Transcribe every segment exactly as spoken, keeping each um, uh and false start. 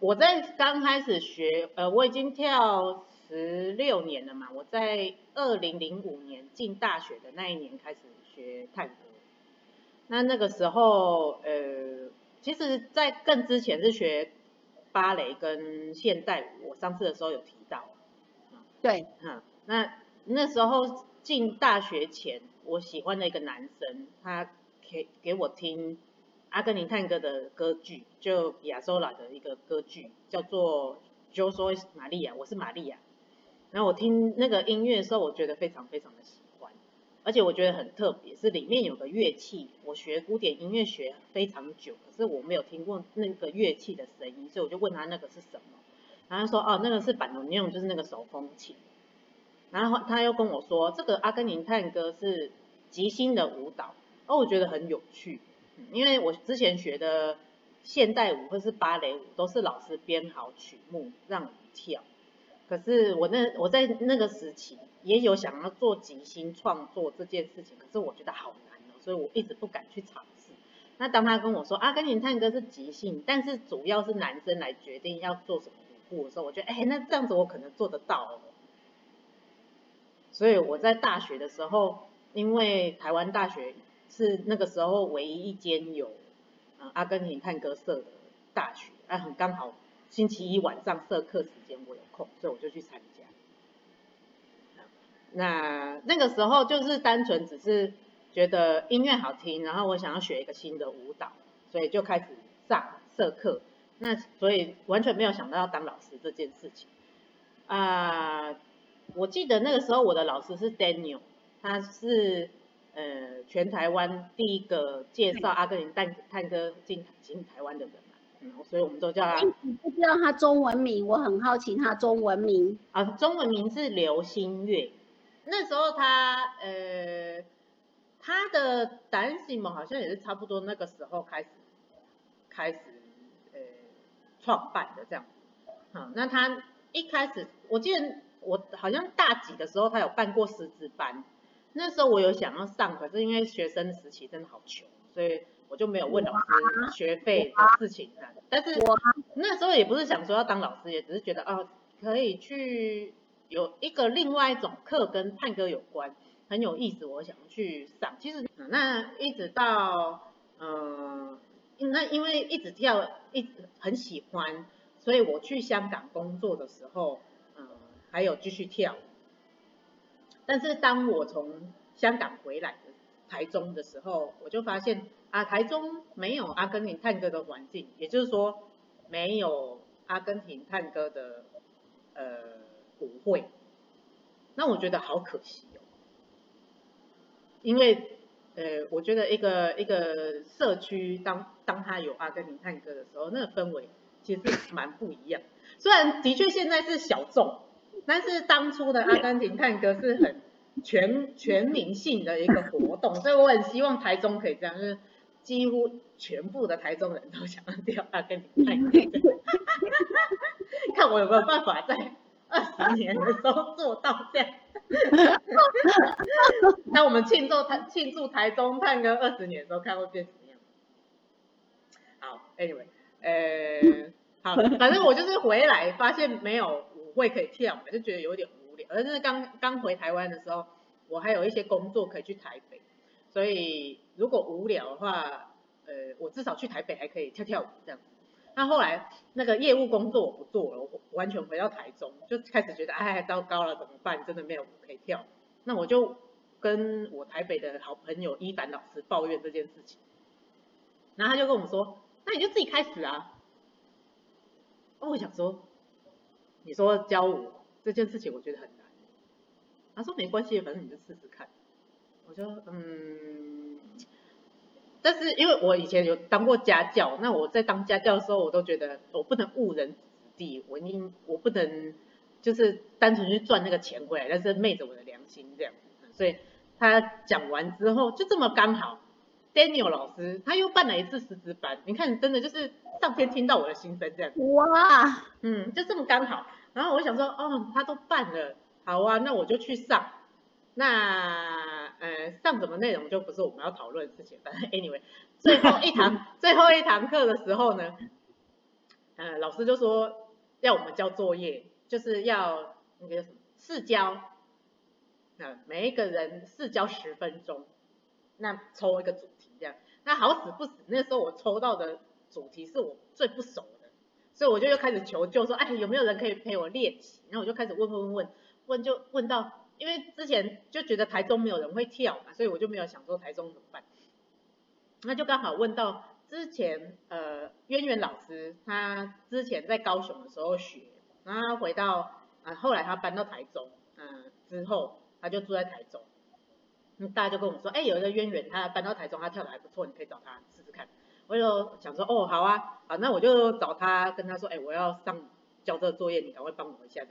我在刚开始学，呃，我已经跳十六年了嘛。我在二零零五年进大学的那一年开始学探戈。那那个时候，呃，其实，在更之前是学芭蕾跟现代舞。我上次的时候有提到。对，嗯，那那时候进大学前，我喜欢的一个男生，他给给我听阿根廷探戈的歌剧，就亚索拉的一个歌剧，叫做 José Maria， 我是玛利亚。然后我听那个音乐的时候，我觉得非常非常的喜欢，而且我觉得很特别，是里面有个乐器，我学古典音乐学非常久，可是我没有听过那个乐器的声音，所以我就问他那个是什么，然后他说哦，那个是板农用，就是那个手风琴。然后他又跟我说，这个阿根廷探戈是即兴的舞蹈，而我觉得很有趣。因为我之前学的现代舞或是芭蕾舞都是老师编好曲目让你跳，可是我那我在那个时期也有想要做即兴创作这件事情，可是我觉得好难哦，所以我一直不敢去尝试。那当他跟我说阿根廷探戈是即兴，但是主要是男生来决定要做什么舞步的时候，我觉得哎，那这样子我可能做得到了。所以我在大学的时候，因为台湾大学是那个时候唯一一间有、呃、阿根廷探戈社的大学，啊，很刚好星期一晚上社课时间我有空，所以我就去参加。那那个时候就是单纯只是觉得音乐好听，然后我想要学一个新的舞蹈，所以就开始上社课。那所以完全没有想到要当老师这件事情。啊、呃，我记得那个时候我的老师是 Daniel， 他是。呃，全台湾第一个介绍阿根廷探探戈进进台湾的人嘛，嗯，所以我们都叫他。不知道他中文名，我很好奇他中文名。啊，中文名是刘新月。那时候他呃，他的 Daniel 好像也是差不多那个时候开始开始呃创办的这样。好，那他一开始，我记得我好像大几的时候，他有办过师资班。那时候我有想要上，可是因为学生时期真的好穷，所以我就没有问老师学费的事情。但是那时候也不是想说要当老师，也只是觉得啊，可以去有一个另外一种课跟探戈有关，很有意思，我想去上。其实那一直到嗯、呃，那因为一直跳，一直很喜欢，所以我去香港工作的时候，嗯、呃，还有继续跳。但是当我从香港回来台中的时候，我就发现啊，台中没有阿根廷探戈的环境，也就是说没有阿根廷探戈的呃舞会，那我觉得好可惜哦，因为呃，我觉得一个一个社区当当它有阿根廷探戈的时候，那个氛围其实蛮不一样，虽然的确现在是小众。但是当初的阿根廷探戈是很全全民性的一个活动，所以我很希望台中可以这样，就是几乎全部的台中人都想要跳阿根廷探戈。看我有没有办法在二十年的时候做到这样。那我们庆祝台庆祝台中探戈二十年的时候，看会变什么样。好 ，anyway， 呃，好，反正我就是回来发现没有。我也可以跳嘛，就觉得有点无聊。而是刚刚回台湾的时候，我还有一些工作可以去台北，所以如果无聊的话，呃，我至少去台北还可以跳跳舞这样子。那后来那个业务工作我不做了，我完全回到台中，就开始觉得哎糟糕了，怎么办？真的没有舞可以跳。那我就跟我台北的好朋友伊凡老师抱怨这件事情，然后他就跟我说：“那你就自己开始啊。”我想说。你说教我这件事情，我觉得很难。他说没关系，反正你就试试看。我说嗯，但是因为我以前有当过家教，那我在当家教的时候，我都觉得我不能误人子地，我一定我不能就是单纯去赚那个钱回来，但是昧着我的良心这样。所以他讲完之后，就这么刚好 ，Daniel 老师他又办了一次师资班，你看真的就是上天听到我的心声这样。哇，嗯，就这么刚好。然后我想说，哦，他都办了，好啊，那我就去上。那呃上什么内容就不是我们要讨论的事情，反正 anyway， 最后一堂最后一堂课的时候呢，呃老师就说要我们交作业，就是要那个什么试交，那每一个人试交十分钟，那抽一个主题这样。那好死不死，那时候我抽到的主题是我最不熟的，所以我就又开始求救说，哎有没有人可以陪我练习？然后我就开始问问问问，就问到。因为之前就觉得台中没有人会跳嘛，所以我就没有想说台中怎么办。那就刚好问到之前呃渊源老师，他之前在高雄的时候学，然后回到呃后来他搬到台中，嗯、呃、之后他就住在台中，那大家就跟我说，哎有一个渊源他搬到台中，他跳的还不错，你可以找他试试看。我就想说哦好啊，好那我就找他跟他说，哎我要上交这个作业，你赶快帮我一下的。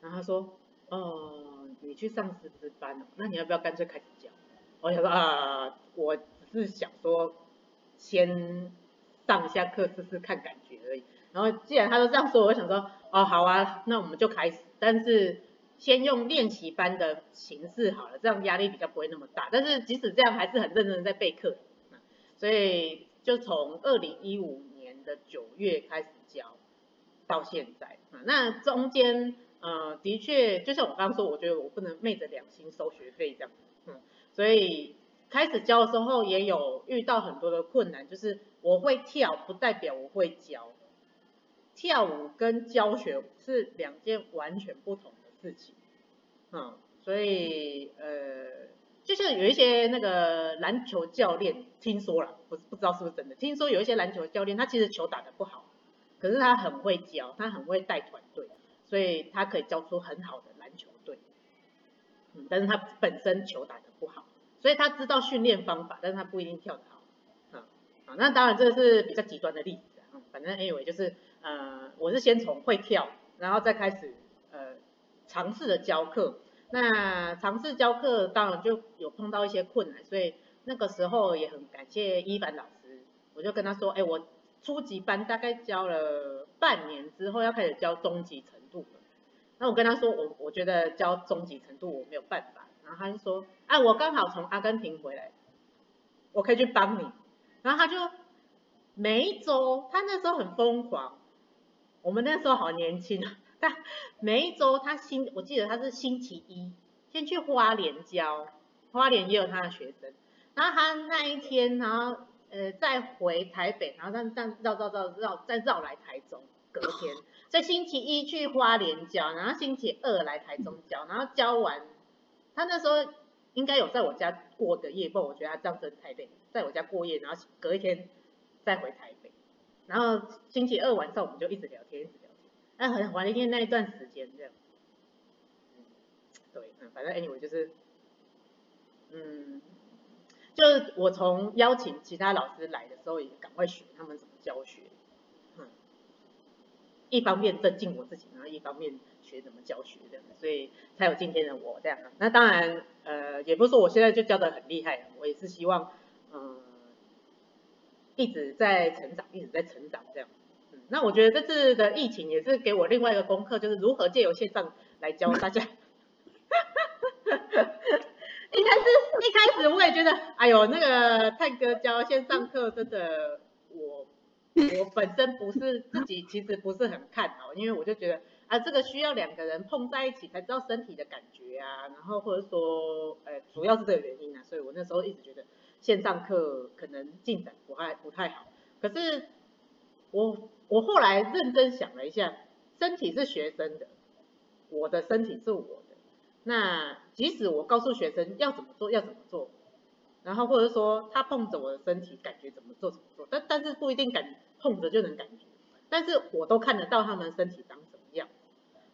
然后他说。哦，你去上师资班，那你要不要干脆开始教？我想说啊、呃，我只是想说先上一下课试试看感觉而已。然后既然他都这样说，我想说哦好啊，那我们就开始，但是先用练习班的形式好了，这样压力比较不会那么大。但是即使这样，还是很认真的在备课，所以就从二零一五年的九月开始教到现在，那中间。呃，的确，就像我刚刚说，我觉得我不能昧着良心收学费这样，嗯，所以开始教的时候也有遇到很多的困难，就是我会跳不代表我会教，跳舞跟教学是两件完全不同的事情，嗯，所以呃，就像有一些那个篮球教练，听说啦，不不知道是不是真的，听说有一些篮球教练他其实球打得不好，可是他很会教，他很会带团队。所以他可以教出很好的篮球队，嗯，但是他本身球打得不好，所以他知道训练方法，但是他不一定跳得好，嗯，好，那当然这是比较极端的例子，嗯，反正 anyway 就是，呃，我是先从会跳，然后再开始呃尝试的教课，那尝试教课当然就有碰到一些困难，所以那个时候也很感谢伊凡老师，我就跟他说，哎，我初级班大概教了半年之后要开始教中级程。那我跟他说，我我觉得教中级程度我没有办法，然后他就说，啊，我刚好从阿根廷回来，我可以去帮你。然后他就每一周，他那时候很疯狂，我们那时候好年轻啊，他每一周他星，我记得他是星期一先去花莲教，花莲也有他的学生，然后他那一天，然后呃再回台北，然后再再绕绕绕绕再绕来台中，隔天。所以星期一去花莲教，然后星期二来台中教，然后教完，他那时候应该有在我家过个夜，不然我觉得他这样真的太累，在我家过夜，然后隔一天再回台北，然后星期二晚上我们就一直聊天，一直聊天，那很怀念那一段时间这样。嗯，对，嗯，反正 anyway 就是，嗯，就我从邀请其他老师来的时候，也赶快学他们怎么教学。一方面增进我自己，然后一方面学怎么教学这样，所以才有今天的我这样。那当然，呃，也不是说我现在就教得很厉害，我也是希望，嗯、呃，一直在成长，一直在成长这样。嗯，那我觉得这次的疫情也是给我另外一个功课，就是如何借由线上来教大家。一开始，一开始我也觉得，哎呦，那个探哥教线上课真的我。我本身不是自己，其实不是很看好，因为我就觉得啊，这个需要两个人碰在一起才知道身体的感觉啊，然后或者说，呃，主要是这个原因啊，所以我那时候一直觉得线上课可能进展不太不太好。可是我我后来认真想了一下，身体是学生的，我的身体是我的，那即使我告诉学生要怎么做，要怎么做。然后或者说他碰着我的身体感觉怎么做怎么做，但但是不一定感碰着就能感觉，但是我都看得到他们身体长什么样，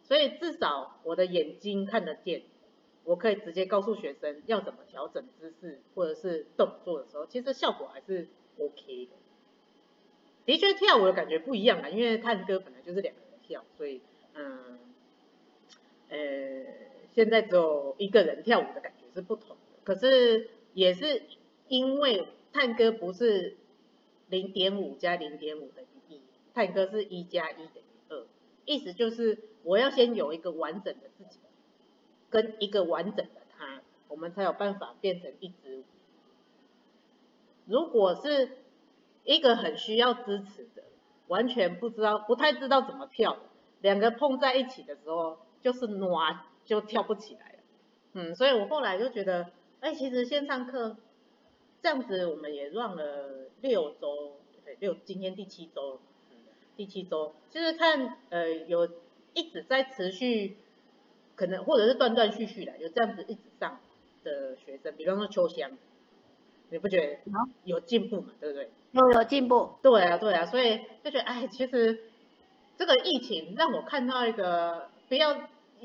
所以至少我的眼睛看得见，我可以直接告诉学生要怎么调整姿势或者是动作的时候，其实效果还是 OK 的。的确跳舞的感觉不一样啦，因为探戈本来就是两个人跳，所以嗯呃现在只有一个人跳舞的感觉是不同的。可是也是因为探戈不是 零点五 加 零点五 等于一，探戈是一加一等于二，意思就是我要先有一个完整的自己跟一个完整的他，我们才有办法变成一支舞。如果是一个很需要支持的，完全不知道不太知道怎么跳，两个碰在一起的时候就是挪就跳不起来了。嗯，所以我后来就觉得哎、欸，其实线上课这样子我们也run了六周，对，六今天第七周了，嗯，第七周就是看呃有一直在持续，可能或者是断断续续的，就这样子一直上的学生，比方说秋香，你不觉得有进步嘛？对不对？有有进步。对啊，对啊，所以就觉得哎，其实这个疫情让我看到一个不要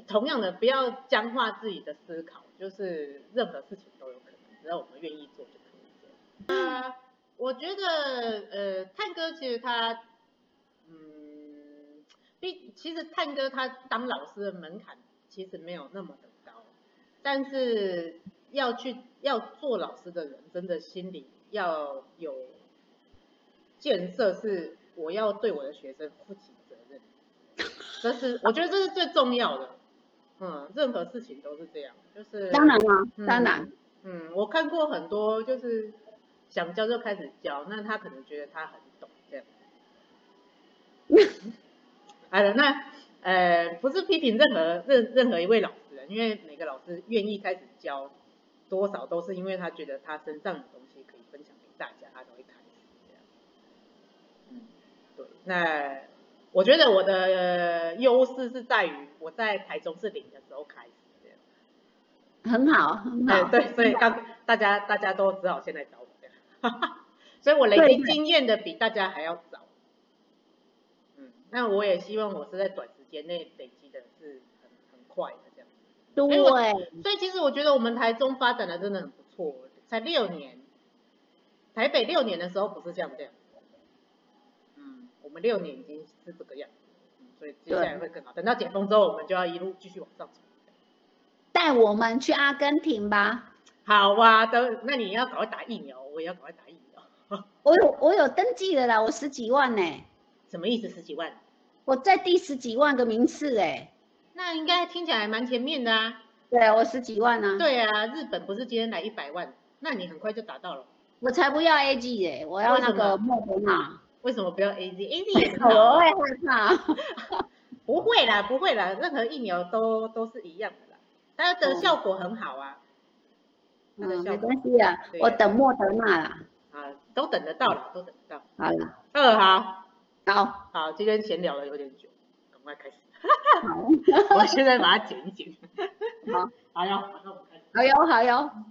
同样的不要僵化自己的思考，就是任何事情都有可能，只要我们愿意做就可以做。啊、呃，我觉得呃，探戈其实他。其实探戈他当老师的门槛其实没有那么的高，但是要去要做老师的人真的心里要有建设，是我要对我的学生负起责任，这是我觉得这是最重要的。嗯，任何事情都是这样，就是当然啦、啊，当然嗯，嗯，我看过很多就是想教就开始教，那他可能觉得他很懂这样。哎了，那呃不是批评任何任任何一位老师的，因为每个老师愿意开始教多少都是因为他觉得他身上的东西可以分享给大家，他都会开始这样。嗯，对，那我觉得我的、呃、优势是在于我在台中是零的时候开始这样，很好很好、哎。对，所以刚大家大家都只好先来找我这样，所以我累积经验的比大家还要早。那我也希望我是在短时间内累积的是很很快的这样。对，所以其实我觉得我们台中发展的真的很不错，才六年，台北六年的时候不是这样这样。嗯，我们六年已经是这个样子，嗯、所以接下来会更好。等到解封之后，我们就要一路继续往上走。带我们去阿根廷吧。好啊，那你要赶快打疫苗，我也要赶快打疫苗。我有我有登记的啦，我十几万呢、欸。什么意思？十几万？我在第十几万个名次哎、欸，那应该听起来蛮前面的啊。对，我十几万啊。对啊，日本不是今天来一百万，那你很快就达到了。我才不要 A G 哎、欸，我要那个莫德纳。为什么不要 A G？A G 也很好。我会害怕。不会啦，不会啦，任何疫苗都都是一样的啦，它的效果很好啊。嗯，嗯没关系啊，我等莫德纳啦。啊，都等得到了，都等得到。好了。二号。好好，今天闲聊了有点久，赶快开始。我现在把它剪一剪。好，好哟，好哟，好哟。